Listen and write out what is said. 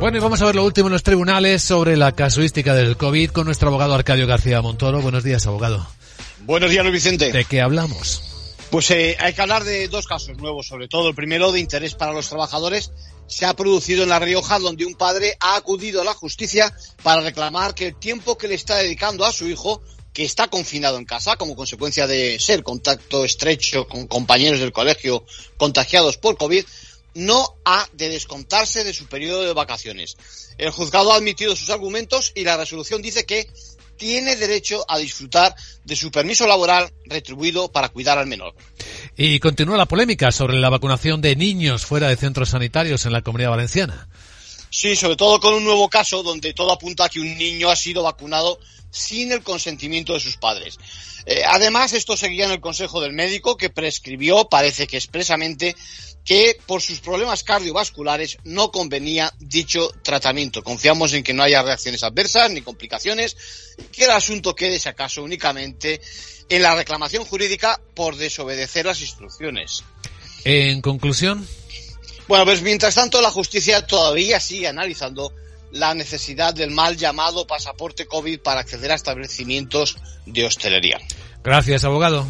Bueno, y vamos a ver lo último en los tribunales sobre la casuística del COVID con nuestro abogado Arcadio García Montoro. Buenos días, abogado. Buenos días, Luis Vicente. ¿De qué hablamos? Pues hay que hablar de dos casos nuevos, sobre todo. El primero, de interés para los trabajadores, se ha producido en La Rioja, donde un padre ha acudido a la justicia para reclamar que el tiempo que le está dedicando a su hijo, que está confinado en casa como consecuencia de ser contacto estrecho con compañeros del colegio contagiados por COVID, no ha de descontarse de su periodo de vacaciones. El juzgado ha admitido sus argumentos y la resolución dice que tiene derecho a disfrutar de su permiso laboral retribuido para cuidar al menor. Y continúa la polémica sobre la vacunación de niños fuera de centros sanitarios en la Comunidad Valenciana. Sí, sobre todo con un nuevo caso donde todo apunta a que un niño ha sido vacunado sin el consentimiento de sus padres. Además, esto seguía en el consejo del médico, que prescribió, parece que expresamente, que por sus problemas cardiovasculares no convenía dicho tratamiento. Confiamos en que no haya reacciones adversas ni complicaciones, que el asunto quede, si acaso, únicamente en la reclamación jurídica por desobedecer las instrucciones. En conclusión. Bueno, pues mientras tanto la justicia todavía sigue analizando la necesidad del mal llamado pasaporte COVID para acceder a establecimientos de hostelería. Gracias, abogado.